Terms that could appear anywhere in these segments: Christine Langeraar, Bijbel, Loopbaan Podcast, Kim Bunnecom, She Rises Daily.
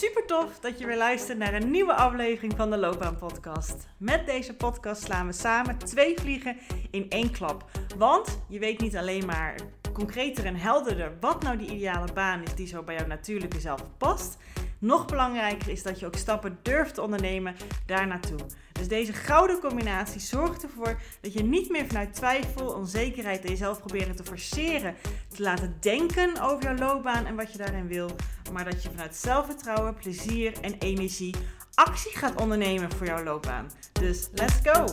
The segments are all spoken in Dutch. super tof dat je weer luistert naar een nieuwe aflevering van de Loopbaan Podcast. Met deze podcast slaan we samen 2 vliegen in 1 klap. Want je weet niet alleen maar concreter en helderder wat nou die ideale baan is die zo bij jouw natuurlijke zelf past. Nog belangrijker is dat je ook stappen durft te ondernemen daar naartoe. Dus deze gouden combinatie zorgt ervoor dat je niet meer vanuit twijfel, onzekerheid en jezelf proberen te forceren, te laten denken over jouw loopbaan en wat je daarin wil, maar dat je vanuit zelfvertrouwen, plezier en energie actie gaat ondernemen voor jouw loopbaan. Dus let's go!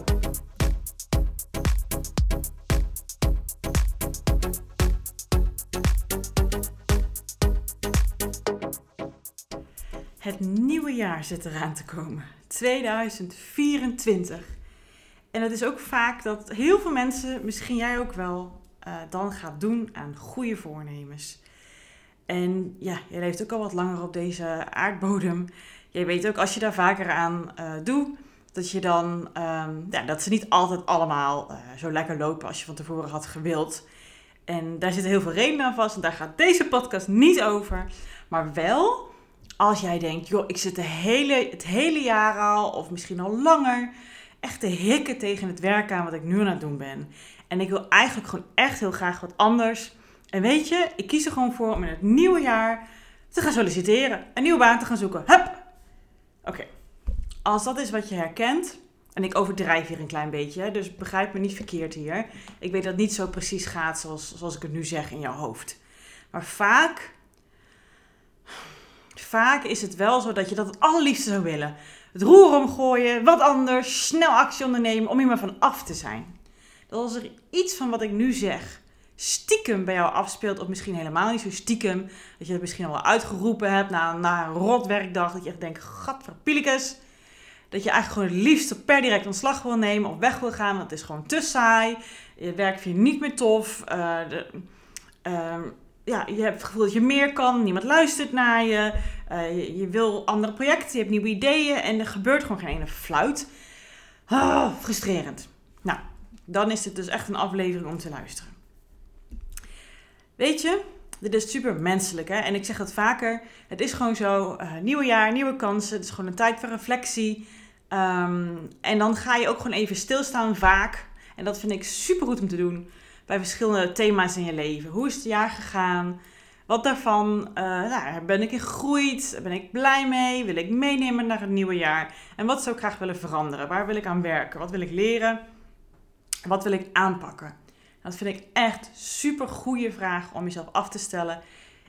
Het nieuwe jaar zit eraan te komen, 2024. En het is ook vaak dat heel veel mensen, misschien jij ook wel, dan gaat doen aan goede voornemens. En ja, jij leeft ook al wat langer op deze aardbodem. Jij weet ook, als je daar vaker aan doet, dat je dan, dat ze niet altijd allemaal zo lekker lopen als je van tevoren had gewild. En daar zitten heel veel redenen aan vast en daar gaat deze podcast niet over, maar wel... Als jij denkt, joh, ik zit het hele jaar al, of misschien al langer, echt te hikken tegen het werk aan wat ik nu aan het doen ben. En ik wil eigenlijk gewoon echt heel graag wat anders. En weet je, ik kies er gewoon voor om in het nieuwe jaar te gaan solliciteren. Een nieuwe baan te gaan zoeken. Hup! Oké. Als dat is wat je herkent, en ik overdrijf hier een klein beetje, dus begrijp me niet verkeerd hier. Ik weet dat het niet zo precies gaat zoals ik het nu zeg in jouw hoofd. Maar Vaak is het wel zo dat je dat het allerliefste zou willen. Het roer omgooien, wat anders, snel actie ondernemen om hier maar van af te zijn. Dat als er iets van wat ik nu zeg stiekem bij jou afspeelt, of misschien helemaal niet zo stiekem, dat je het misschien al wel uitgeroepen hebt na een rot werkdag, dat je echt denkt, gadverpielikes, dat je eigenlijk gewoon het liefst per direct ontslag wil nemen of weg wil gaan, want het is gewoon te saai, je werk vind je niet meer tof, je hebt het gevoel dat je meer kan, niemand luistert naar je, je wil andere projecten, je hebt nieuwe ideeën en er gebeurt gewoon geen ene fluit. Oh, frustrerend. Nou, dan is het dus echt een aflevering om te luisteren. Weet je, dit is super menselijk, hè? En ik zeg het vaker, het is gewoon zo, nieuw jaar, nieuwe kansen, het is gewoon een tijd voor reflectie. En dan ga je ook gewoon even stilstaan vaak en dat vind ik super goed om te doen. Bij verschillende thema's in je leven. Hoe is het jaar gegaan? Wat daarvan? Ben ik in gegroeid? Ben ik blij mee? Wil ik meenemen naar het nieuwe jaar? En wat zou ik graag willen veranderen? Waar wil ik aan werken? Wat wil ik leren? Wat wil ik aanpakken? Dat vind ik echt super goede vraag om jezelf af te stellen.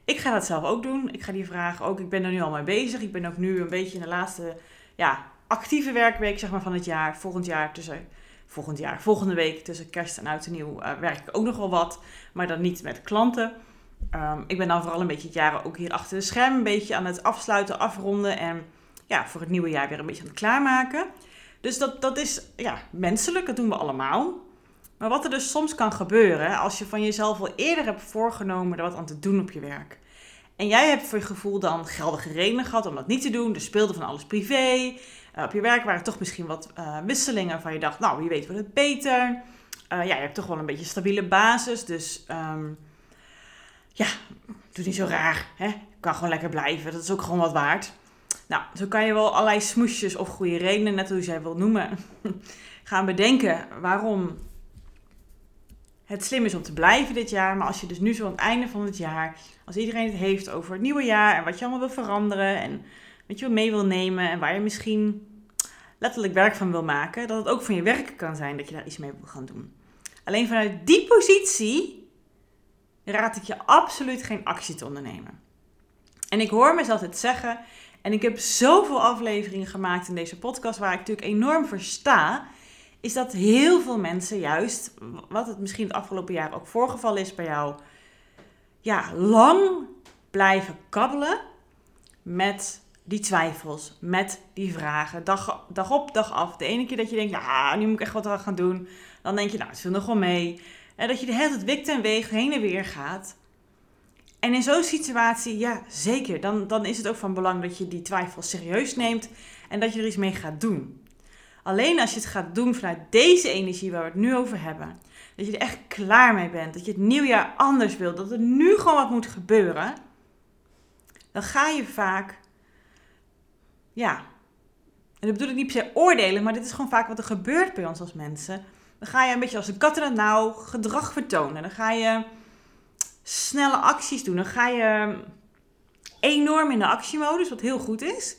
Ik ga dat zelf ook doen. Ik ga die vraag ook. Ik ben er nu al mee bezig. Ik ben ook nu een beetje in de laatste actieve werkweek zeg maar, van het jaar. Volgende week tussen kerst en oud en nieuw werk ik ook nog wel wat. Maar dan niet met klanten. Ik ben dan vooral een beetje het jaar ook hier achter de scherm. Een beetje aan het afsluiten, afronden. En ja, voor het nieuwe jaar weer een beetje aan het klaarmaken. Dus dat is menselijk. Dat doen we allemaal. Maar wat er dus soms kan gebeuren. Als je van jezelf al eerder hebt voorgenomen er wat aan te doen op je werk. En jij hebt voor je gevoel dan geldige redenen gehad om dat niet te doen. Er speelde van alles privé. Op je werk waren toch misschien wat wisselingen waarvan je dacht, nou, wie weet wordt het beter. Je hebt toch wel een beetje een stabiele basis. Dus doe niet zo raar. Hè? Kan gewoon lekker blijven. Dat is ook gewoon wat waard. Nou, zo kan je wel allerlei smoesjes of goede redenen, net hoe je ze wil noemen, gaan bedenken waarom het slim is om te blijven dit jaar. Maar als je dus nu zo aan het einde van het jaar, als iedereen het heeft over het nieuwe jaar en wat je allemaal wil veranderen en wat je mee wil nemen en waar je misschien letterlijk werk van wil maken, dat het ook van je werk kan zijn dat je daar iets mee wil gaan doen. Alleen vanuit die positie raad ik je absoluut geen actie te ondernemen. En ik hoor mezelf het zeggen en ik heb zoveel afleveringen gemaakt in deze podcast waar ik natuurlijk enorm voor sta, is dat heel veel mensen juist, wat het misschien het afgelopen jaar ook voorgevallen is bij jou, lang blijven kabbelen met die twijfels, met die vragen, dag op, dag af. De ene keer dat je denkt, nu moet ik echt wat aan gaan doen. Dan denk je, het viel nog wel mee. En dat je de hele tijd wikt en weegt, heen en weer gaat. En in zo'n situatie, ja, zeker. Dan is het ook van belang dat je die twijfels serieus neemt en dat je er iets mee gaat doen. Alleen als je het gaat doen vanuit deze energie waar we het nu over hebben. Dat je er echt klaar mee bent. Dat je het nieuwjaar anders wilt. Dat er nu gewoon wat moet gebeuren. Dan ga je vaak ja, en dat bedoel ik niet per se oordelen, maar dit is gewoon vaak wat er gebeurt bij ons als mensen. Dan ga je een beetje als een kat in het nauw gedrag vertonen. Dan ga je snelle acties doen. Dan ga je enorm in de actiemodus, wat heel goed is.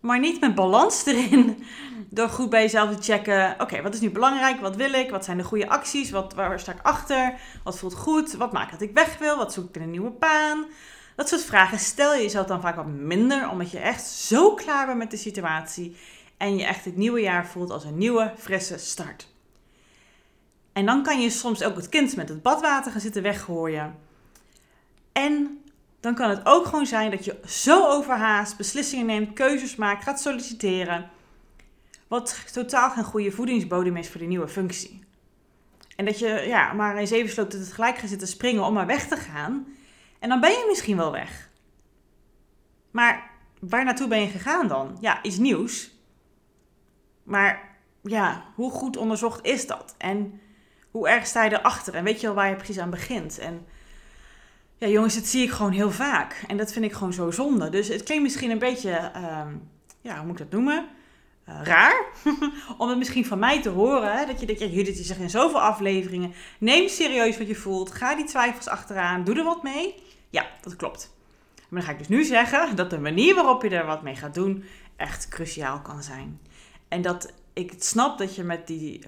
Maar niet met balans erin. Door goed bij jezelf te checken. Oké, wat is nu belangrijk? Wat wil ik? Wat zijn de goede acties? Waar sta ik achter? Wat voelt goed? Wat maakt dat ik weg wil? Wat zoek ik in een nieuwe baan? Dat soort vragen stel je jezelf dan vaak wat minder. Omdat je echt zo klaar bent met de situatie. En je echt het nieuwe jaar voelt als een nieuwe, frisse start. En dan kan je soms ook het kind met het badwater gaan zitten weggooien. En dan kan het ook gewoon zijn dat je zo overhaast beslissingen neemt, keuzes maakt, gaat solliciteren. Wat totaal geen goede voedingsbodem is voor die nieuwe functie. En dat je maar eens even sloopt dat het gelijk gaat zitten springen om maar weg te gaan. En dan ben je misschien wel weg. Maar waar naartoe ben je gegaan dan? Ja, iets nieuws. Maar hoe goed onderzocht is dat? En hoe erg sta je erachter? En weet je al waar je precies aan begint? En ja, jongens, dat zie ik gewoon heel vaak. En dat vind ik gewoon zo zonde. Dus het klinkt misschien een beetje, hoe moet ik dat noemen? Raar. Om het misschien van mij te horen. Hè? Dat je denkt, Judith, je zegt in zoveel afleveringen. Neem serieus wat je voelt. Ga die twijfels achteraan. Doe er wat mee. Ja, dat klopt. Maar dan ga ik dus nu zeggen dat de manier waarop je er wat mee gaat doen echt cruciaal kan zijn. En dat ik het snap dat je met die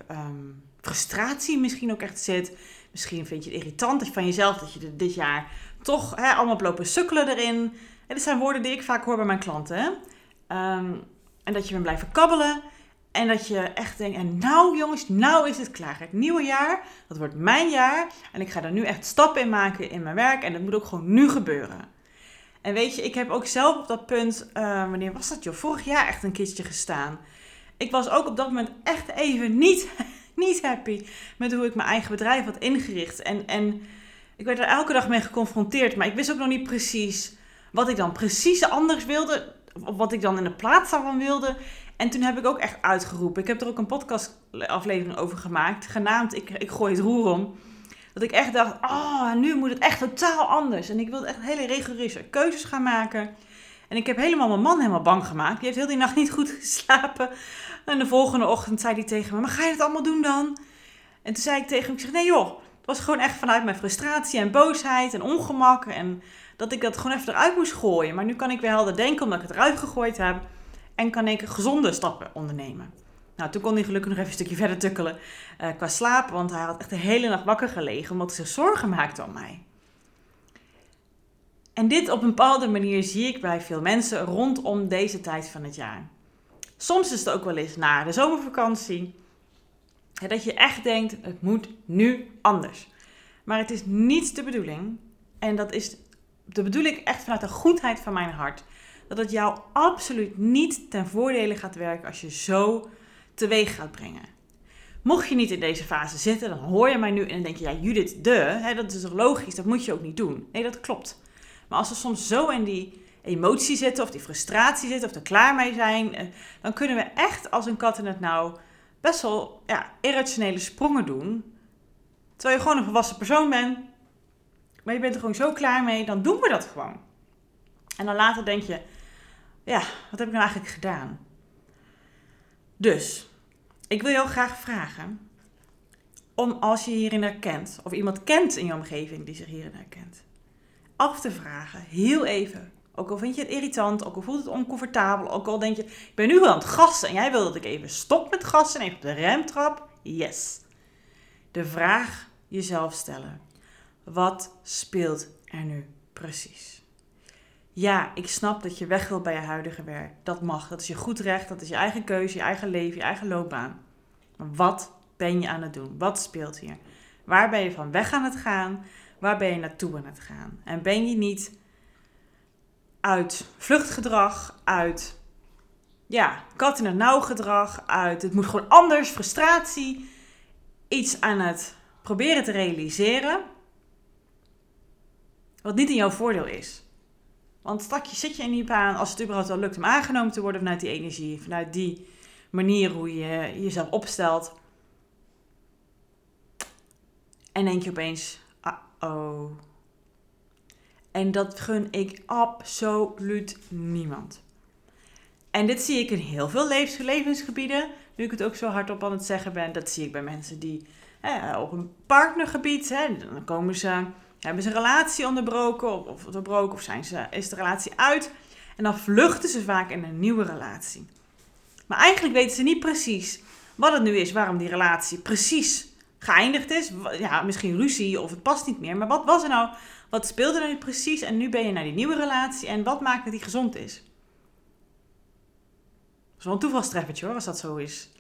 frustratie misschien ook echt zit. Misschien vind je het irritant van jezelf dat je dit jaar toch allemaal op lopen sukkelen erin. En dit zijn woorden die ik vaak hoor bij mijn klanten. En dat je bent blijven kabbelen. En dat je echt denkt, en nou jongens, nou is het klaar. Het nieuwe jaar, dat wordt mijn jaar. En ik ga er nu echt stappen in maken in mijn werk. En dat moet ook gewoon nu gebeuren. En weet je, ik heb ook zelf op dat punt, wanneer was dat joh? Vorig jaar echt een kistje gestaan. Ik was ook op dat moment echt even niet happy met hoe ik mijn eigen bedrijf had ingericht. En ik werd er elke dag mee geconfronteerd. Maar ik wist ook nog niet precies wat ik dan precies anders wilde. Of wat ik dan in de plaats daarvan wilde. En toen heb ik ook echt uitgeroepen. Ik heb er ook een podcastaflevering over gemaakt. Genaamd Ik gooi het roer om. Dat ik echt dacht, nu moet het echt totaal anders. En ik wilde echt hele rigoureuze keuzes gaan maken. En ik heb mijn man helemaal bang gemaakt. Die heeft heel die nacht niet goed geslapen. En de volgende ochtend zei hij tegen me, maar ga je dat allemaal doen dan? En toen zei ik tegen hem, nee joh, het was gewoon echt vanuit mijn frustratie en boosheid en ongemak. En dat ik dat gewoon even eruit moest gooien. Maar nu kan ik weer helder denken omdat ik het eruit gegooid heb. En kan ik gezonde stappen ondernemen. Nou, toen kon hij gelukkig nog even een stukje verder tukkelen qua slaap. Want hij had echt de hele nacht wakker gelegen omdat hij zich zorgen maakte om mij. En dit op een bepaalde manier zie ik bij veel mensen rondom deze tijd van het jaar. Soms is het ook wel eens na de zomervakantie. Dat je echt denkt, het moet nu anders. Maar het is niet de bedoeling. En dat bedoel ik echt vanuit de goedheid van mijn hart. Dat het jou absoluut niet ten voordele gaat werken als je zo teweeg gaat brengen. Mocht je niet in deze fase zitten, dan hoor je mij nu en dan denk je, Judith, dat is toch logisch, dat moet je ook niet doen. Nee, dat klopt. Maar als we soms zo in die emotie zitten of die frustratie zitten of er klaar mee zijn, dan kunnen we echt als een kat in het nauw best wel irrationele sprongen doen. Terwijl je gewoon een volwassen persoon bent, maar je bent er gewoon zo klaar mee, dan doen we dat gewoon. En dan later denk je, wat heb ik nou eigenlijk gedaan? Dus, ik wil jou graag vragen om als je hierin herkent, of iemand kent in je omgeving die zich hierin herkent, af te vragen, heel even. Ook al vind je het irritant, ook al voelt het oncomfortabel, ook al denk je, ik ben nu wel aan het gassen en jij wil dat ik even stop met gassen en even op de rem trap. Yes. De vraag jezelf stellen. Wat speelt er nu precies? Ja, ik snap dat je weg wilt bij je huidige werk. Dat mag, dat is je goed recht, dat is je eigen keuze, je eigen leven, je eigen loopbaan. Maar wat ben je aan het doen? Wat speelt hier? Waar ben je van weg aan het gaan? Waar ben je naartoe aan het gaan? En ben je niet uit vluchtgedrag, uit kat in het nauw gedrag, uit het moet gewoon anders, frustratie, iets aan het proberen te realiseren, wat niet in jouw voordeel is. Want straks zit je in die baan, als het überhaupt al lukt om aangenomen te worden vanuit die energie, vanuit die manier hoe je jezelf opstelt. En denk je opeens, oh. En dat gun ik absoluut niemand. En dit zie ik in heel veel levensgebieden. Nu ik het ook zo hardop aan het zeggen ben. Dat zie ik bij mensen die op een partnergebied. Dan hebben ze een relatie onderbroken. Of is de relatie uit. En dan vluchten ze vaak in een nieuwe relatie. Maar eigenlijk weten ze niet precies wat het nu is. Waarom die relatie precies geëindigd is. Ja, misschien ruzie of het past niet meer. Maar wat was er nou? Wat speelde er nu precies? En nu ben je naar die nieuwe relatie. En wat maakt dat die gezond is? Zo'n toevalstreffertje hoor, als dat zo is.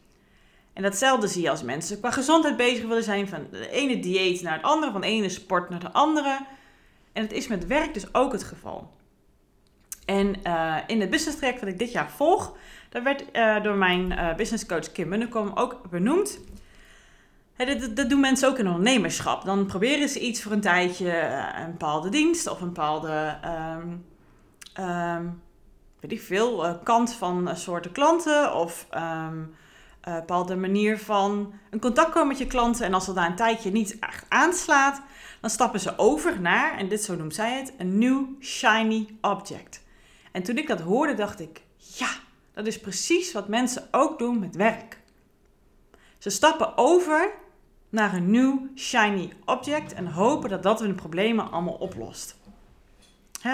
En datzelfde zie je als mensen qua gezondheid bezig willen zijn. Van de ene dieet naar het andere. Van de ene sport naar de andere. En het is met werk dus ook het geval. En in het business track dat ik dit jaar volg. Dat werd door mijn businesscoach Kim Bunnecom ook benoemd. Dat doen mensen ook in ondernemerschap. Dan proberen ze iets voor een tijdje. Een bepaalde dienst of een bepaalde... Veel kant van soorten klanten of een bepaalde manier van een contact komen met je klanten. En als dat daar een tijdje niet echt aanslaat, dan stappen ze over naar, en dit zo noemt zij het, een new shiny object. En toen ik dat hoorde, dacht ik, ja, dat is precies wat mensen ook doen met werk. Ze stappen over naar een new shiny object en hopen dat dat hun problemen allemaal oplost.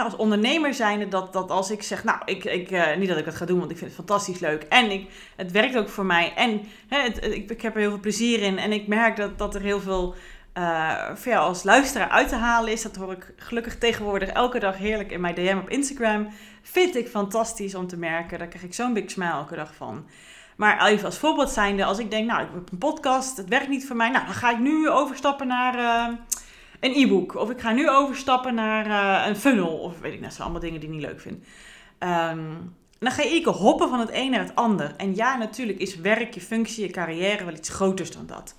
Als ondernemer zijnde dat als ik zeg, nou, ik niet dat ik dat ga doen, want ik vind het fantastisch leuk. En het werkt ook voor mij. En ik heb er heel veel plezier in. En ik merk dat er heel veel voor jou als luisteraar uit te halen is. Dat hoor ik gelukkig tegenwoordig elke dag heerlijk in mijn DM op Instagram. Vind ik fantastisch om te merken. Daar krijg ik zo'n big smile elke dag van. Maar even als voorbeeld zijnde, als ik denk, nou, ik heb een podcast. Het werkt niet voor mij. Nou, dan ga ik nu overstappen naar... een e-book. Of ik ga nu overstappen naar een funnel. Of weet ik net, dat zijn allemaal dingen die ik niet leuk vind. Dan ga je hoppen van het een naar het ander. En ja, natuurlijk is werk, je functie, je carrière wel iets groters dan dat.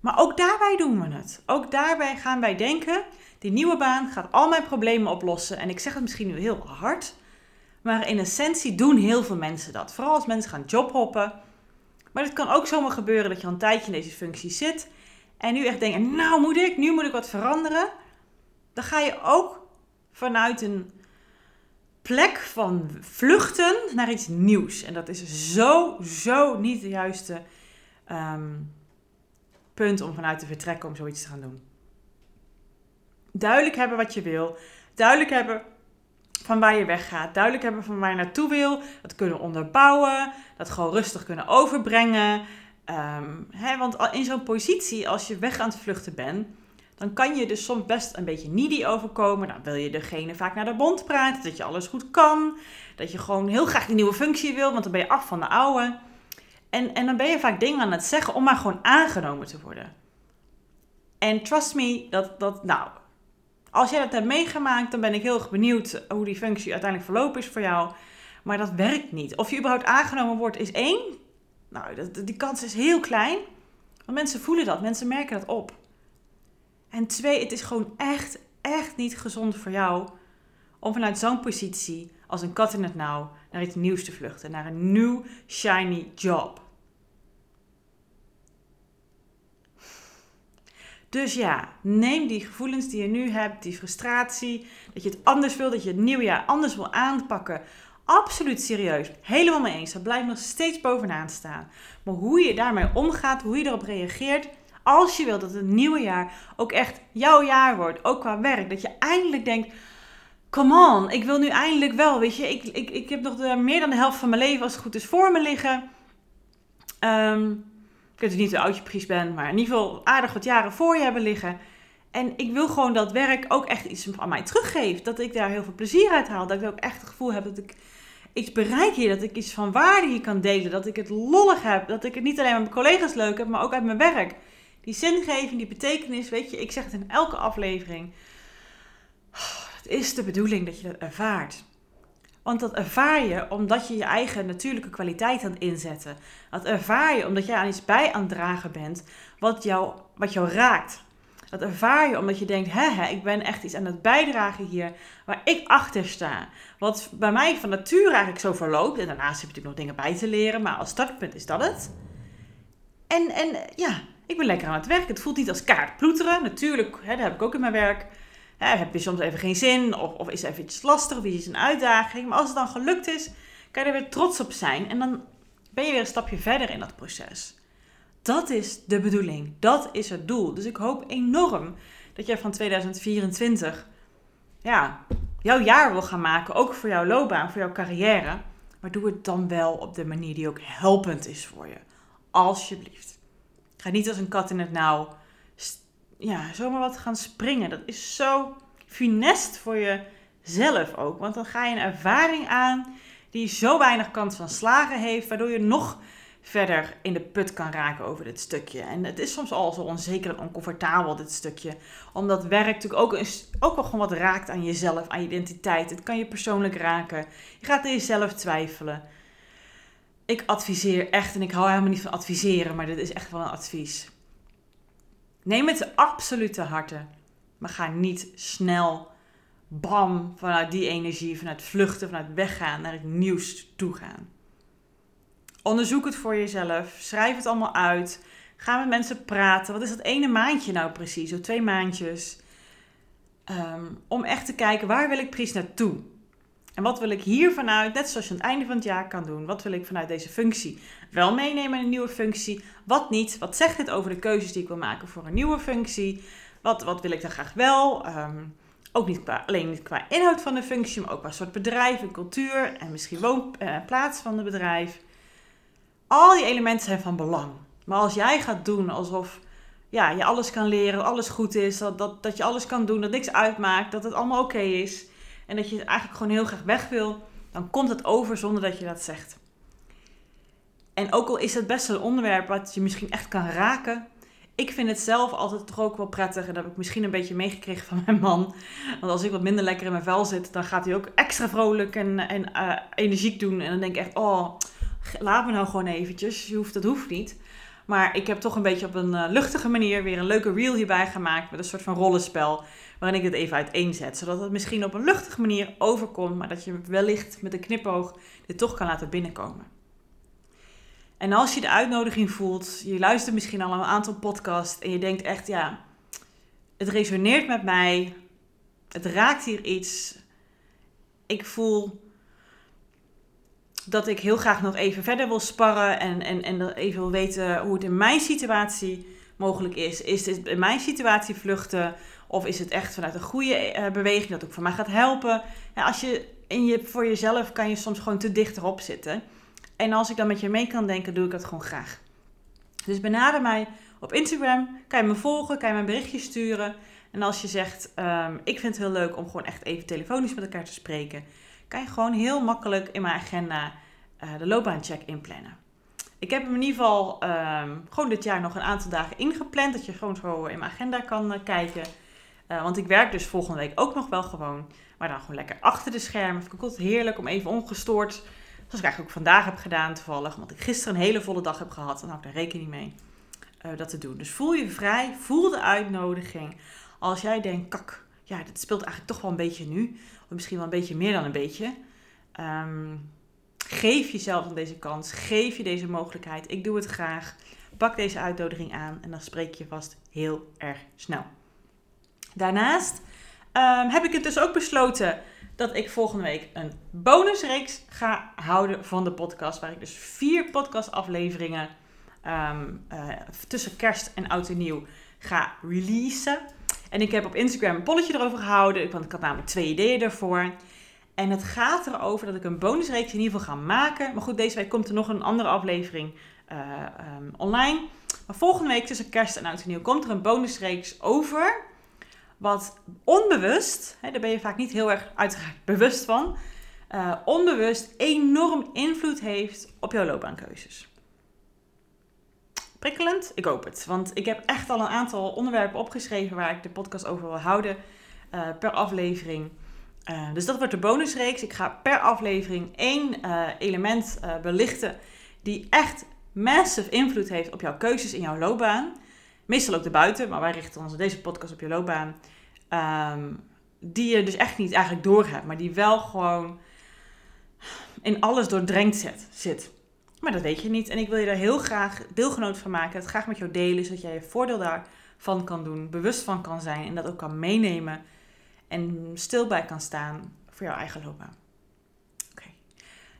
Maar ook daarbij doen we het. Ook daarbij gaan wij denken, die nieuwe baan gaat al mijn problemen oplossen. En ik zeg het misschien nu heel hard. Maar in essentie doen heel veel mensen dat. Vooral als mensen gaan jobhoppen. Maar het kan ook zomaar gebeuren dat je al een tijdje in deze functie zit... En nu echt denken, nou nu moet ik wat veranderen. Dan ga je ook vanuit een plek van vluchten naar iets nieuws. En dat is zo niet de juiste punt om vanuit te vertrekken om zoiets te gaan doen. Duidelijk hebben wat je wil. Duidelijk hebben van waar je weggaat. Duidelijk hebben van waar je naartoe wil. Dat kunnen onderbouwen. Dat gewoon rustig kunnen overbrengen. Want in zo'n positie, als je weg aan het vluchten bent, dan kan je dus soms best een beetje needy overkomen. Dan wil je degene vaak naar de mond praten, dat je alles goed kan. Dat je gewoon heel graag die nieuwe functie wil, want dan ben je af van de oude. En dan ben je vaak dingen aan het zeggen om maar gewoon aangenomen te worden. En trust me, nou, als jij dat hebt meegemaakt, dan ben ik heel erg benieuwd hoe die functie uiteindelijk verlopen is voor jou. Maar dat werkt niet. Of je überhaupt aangenomen wordt, is één... Nou, die kans is heel klein. Want mensen voelen dat. Mensen merken dat op. En twee, het is gewoon echt niet gezond voor jou... om vanuit zo'n positie als een kat in het nauw... naar iets nieuws te vluchten. Naar een new shiny job. Dus ja, neem die gevoelens die je nu hebt. Die frustratie. Dat je het anders wil. Dat je het nieuwjaar anders wil aanpakken... Absoluut serieus. Helemaal mee eens. Dat blijft nog steeds bovenaan staan. Maar hoe je daarmee omgaat, hoe je erop reageert. Als je wilt dat het nieuwe jaar ook echt jouw jaar wordt. Ook qua werk. Dat je eindelijk denkt, come on, ik wil nu eindelijk wel. Weet je, ik heb nog meer dan de helft van mijn leven als het goed is voor me liggen. Ik weet niet hoe oud je precies bent, maar in ieder geval aardig wat jaren voor je hebben liggen. En ik wil gewoon dat werk ook echt iets aan mij teruggeeft. Dat ik daar heel veel plezier uit haal. Dat ik ook echt het gevoel heb dat ik iets bereik hier. Dat ik iets van waarde hier kan delen. Dat ik het lollig heb. Dat ik het niet alleen met mijn collega's leuk heb, maar ook uit mijn werk. Die zingeving, die betekenis. Weet je, ik zeg het in elke aflevering. Het is de bedoeling dat je dat ervaart. Want dat ervaar je omdat je je eigen natuurlijke kwaliteit aan het inzetten. Dat ervaar je omdat jij aan iets bij aan het dragen bent wat jou raakt. Dat ervaar je omdat je denkt, ik ben echt iets aan het bijdragen hier waar ik achter sta. Wat bij mij van nature eigenlijk zo verloopt. En daarnaast heb je natuurlijk nog dingen bij te leren, maar als startpunt is dat het. En ja, ik ben lekker aan het werk. Het voelt niet als kaart ploeteren. Natuurlijk, dat heb ik ook in mijn werk. Heb je soms even geen zin of is het eventjes lastig of is het een uitdaging. Maar als het dan gelukt is, kan je er weer trots op zijn. En dan ben je weer een stapje verder in dat proces. Dat is de bedoeling. Dat is het doel. Dus ik hoop enorm dat jij van 2024 jouw jaar wil gaan maken. Ook voor jouw loopbaan, voor jouw carrière. Maar doe het dan wel op de manier die ook helpend is voor je. Alsjeblieft. Ga niet als een kat in het nauw zomaar wat gaan springen. Dat is zo funest voor jezelf ook. Want dan ga je een ervaring aan die zo weinig kans van slagen heeft. Waardoor je nog verder in de put kan raken over dit stukje. En het is soms al zo onzeker en oncomfortabel, dit stukje. Omdat werk natuurlijk ook wel gewoon wat raakt aan jezelf, aan je identiteit. Het kan je persoonlijk raken. Je gaat aan jezelf twijfelen. Ik adviseer echt, en ik hou helemaal niet van adviseren, maar dit is echt wel een advies. Neem het absoluut te harte. Maar ga niet snel, bam, vanuit die energie, vanuit vluchten, vanuit weggaan, naar het nieuws toe gaan. Onderzoek het voor jezelf. Schrijf het allemaal uit. Ga met mensen praten. Wat is dat ene maandje nou precies? Zo 2 maandjes. Om echt te kijken, waar wil ik precies naartoe? En wat wil ik hier vanuit, net zoals je aan het einde van het jaar kan doen. Wat wil ik vanuit deze functie wel meenemen in een nieuwe functie? Wat niet? Wat zegt dit over de keuzes die ik wil maken voor een nieuwe functie? Wat wil ik dan graag wel? Ook niet alleen niet qua inhoud van de functie, maar ook qua soort bedrijf en cultuur. En misschien woonplaats van het bedrijf. Al die elementen zijn van belang. Maar als jij gaat doen alsof je alles kan leren, alles goed is, dat je alles kan doen, dat niks uitmaakt, dat het allemaal oké is en dat je het eigenlijk gewoon heel graag weg wil, dan komt het over zonder dat je dat zegt. En ook al is het best een onderwerp wat je misschien echt kan raken, ik vind het zelf altijd toch ook wel prettig, en dat heb ik misschien een beetje meegekregen van mijn man. Want als ik wat minder lekker in mijn vel zit, dan gaat hij ook extra vrolijk en energiek doen. En dan denk ik echt, laat me nou gewoon eventjes, dat hoeft niet. Maar ik heb toch een beetje op een luchtige manier weer een leuke reel hierbij gemaakt. Met een soort van rollenspel waarin ik het even uiteenzet. Zodat het misschien op een luchtige manier overkomt. Maar dat je wellicht met een knipoog dit toch kan laten binnenkomen. En als je de uitnodiging voelt, je luistert misschien al een aantal podcasts. En je denkt echt, het resoneert met mij. Het raakt hier iets. Ik voel dat ik heel graag nog even verder wil sparren en even wil weten hoe het in mijn situatie mogelijk is. Is dit in mijn situatie vluchten? Of is het echt vanuit een goede beweging dat ook voor mij gaat helpen? Ja, als voor jezelf kan je soms gewoon te dicht erop zitten. En als ik dan met je mee kan denken, doe ik dat gewoon graag. Dus benader mij op Instagram. Kan je me volgen, kan je me een berichtje sturen. En als je zegt, ik vind het heel leuk om gewoon echt even telefonisch met elkaar te spreken, kan je gewoon heel makkelijk in mijn agenda de loopbaancheck inplannen. Ik heb hem in ieder geval gewoon dit jaar nog een aantal dagen ingepland. Dat je gewoon zo in mijn agenda kan kijken. Want ik werk dus volgende week ook nog wel gewoon. Maar dan gewoon lekker achter de schermen. Vind ik ook altijd heerlijk om even ongestoord. Zoals ik eigenlijk ook vandaag heb gedaan toevallig. Want ik gisteren een hele volle dag heb gehad. Dan hou ik daar rekening mee dat te doen. Dus voel je vrij. Voel de uitnodiging. Als jij denkt, dit speelt eigenlijk toch wel een beetje nu. Of misschien wel een beetje meer dan een beetje. Geef jezelf dan deze kans. Geef je deze mogelijkheid. Ik doe het graag. Pak deze uitnodiging aan. En dan spreek je vast heel erg snel. Daarnaast heb ik het dus ook besloten dat ik volgende week een bonusreeks ga houden van de podcast. Waar ik dus 4 podcastafleveringen tussen kerst en oud en nieuw ga releasen. En ik heb op Instagram een polletje erover gehouden. Want ik had namelijk 2 ideeën daarvoor. En het gaat erover dat ik een bonusreeks in ieder geval ga maken. Maar goed, deze week komt er nog een andere aflevering online. Maar volgende week tussen kerst en oud en nieuw komt er een bonusreeks over wat onbewust, daar ben je vaak niet heel erg uiteraard bewust van, onbewust enorm invloed heeft op jouw loopbaankeuzes. Prikkelend? Ik hoop het. Want ik heb echt al een aantal onderwerpen opgeschreven waar ik de podcast over wil houden per aflevering. Dus dat wordt de bonusreeks. Ik ga per aflevering 1 element belichten die echt massive invloed heeft op jouw keuzes in jouw loopbaan. Meestal ook erbuiten, maar wij richten ons in deze podcast op je loopbaan. Die je dus echt niet eigenlijk doorhebt, maar die wel gewoon in alles doordrenkt zit. Maar dat weet je niet. En ik wil je daar heel graag deelgenoot van maken. Het graag met jou delen, zodat jij je voordeel daarvan kan doen. Bewust van kan zijn. En dat ook kan meenemen. En stil bij kan staan voor jouw eigen loopbaan. Oké.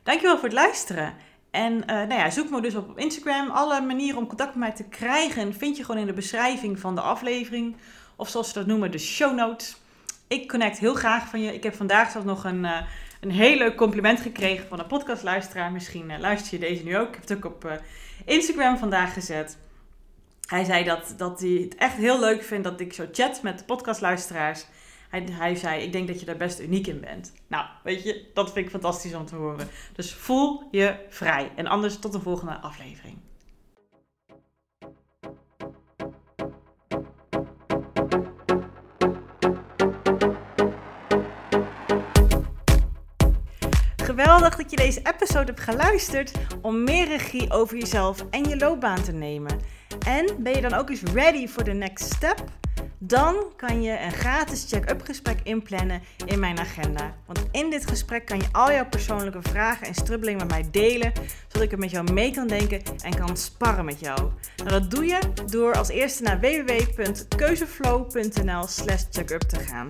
Dankjewel voor het luisteren. En zoek me dus op Instagram. Alle manieren om contact met mij te krijgen vind je gewoon in de beschrijving van de aflevering. Of zoals ze dat noemen, de show notes. Ik connect heel graag van je. Ik heb vandaag zelfs nog een heel leuk compliment gekregen van een podcastluisteraar. Misschien luister je deze nu ook. Ik heb het ook op Instagram vandaag gezet. Hij zei dat hij het echt heel leuk vindt dat ik zo chat met podcastluisteraars. Hij zei, ik denk dat je daar best uniek in bent. Nou, weet je, dat vind ik fantastisch om te horen. Dus voel je vrij. En anders tot de volgende aflevering. Geweldig dat je deze episode hebt geluisterd om meer regie over jezelf en je loopbaan te nemen. En ben je dan ook eens ready for the next step? Dan kan je een gratis check-up gesprek inplannen in mijn agenda. Want in dit gesprek kan je al jouw persoonlijke vragen en strubbelingen met mij delen, zodat ik er met jou mee kan denken en kan sparren met jou. Nou, dat doe je door als eerste naar www.keuzeflow.nl/checkup te gaan.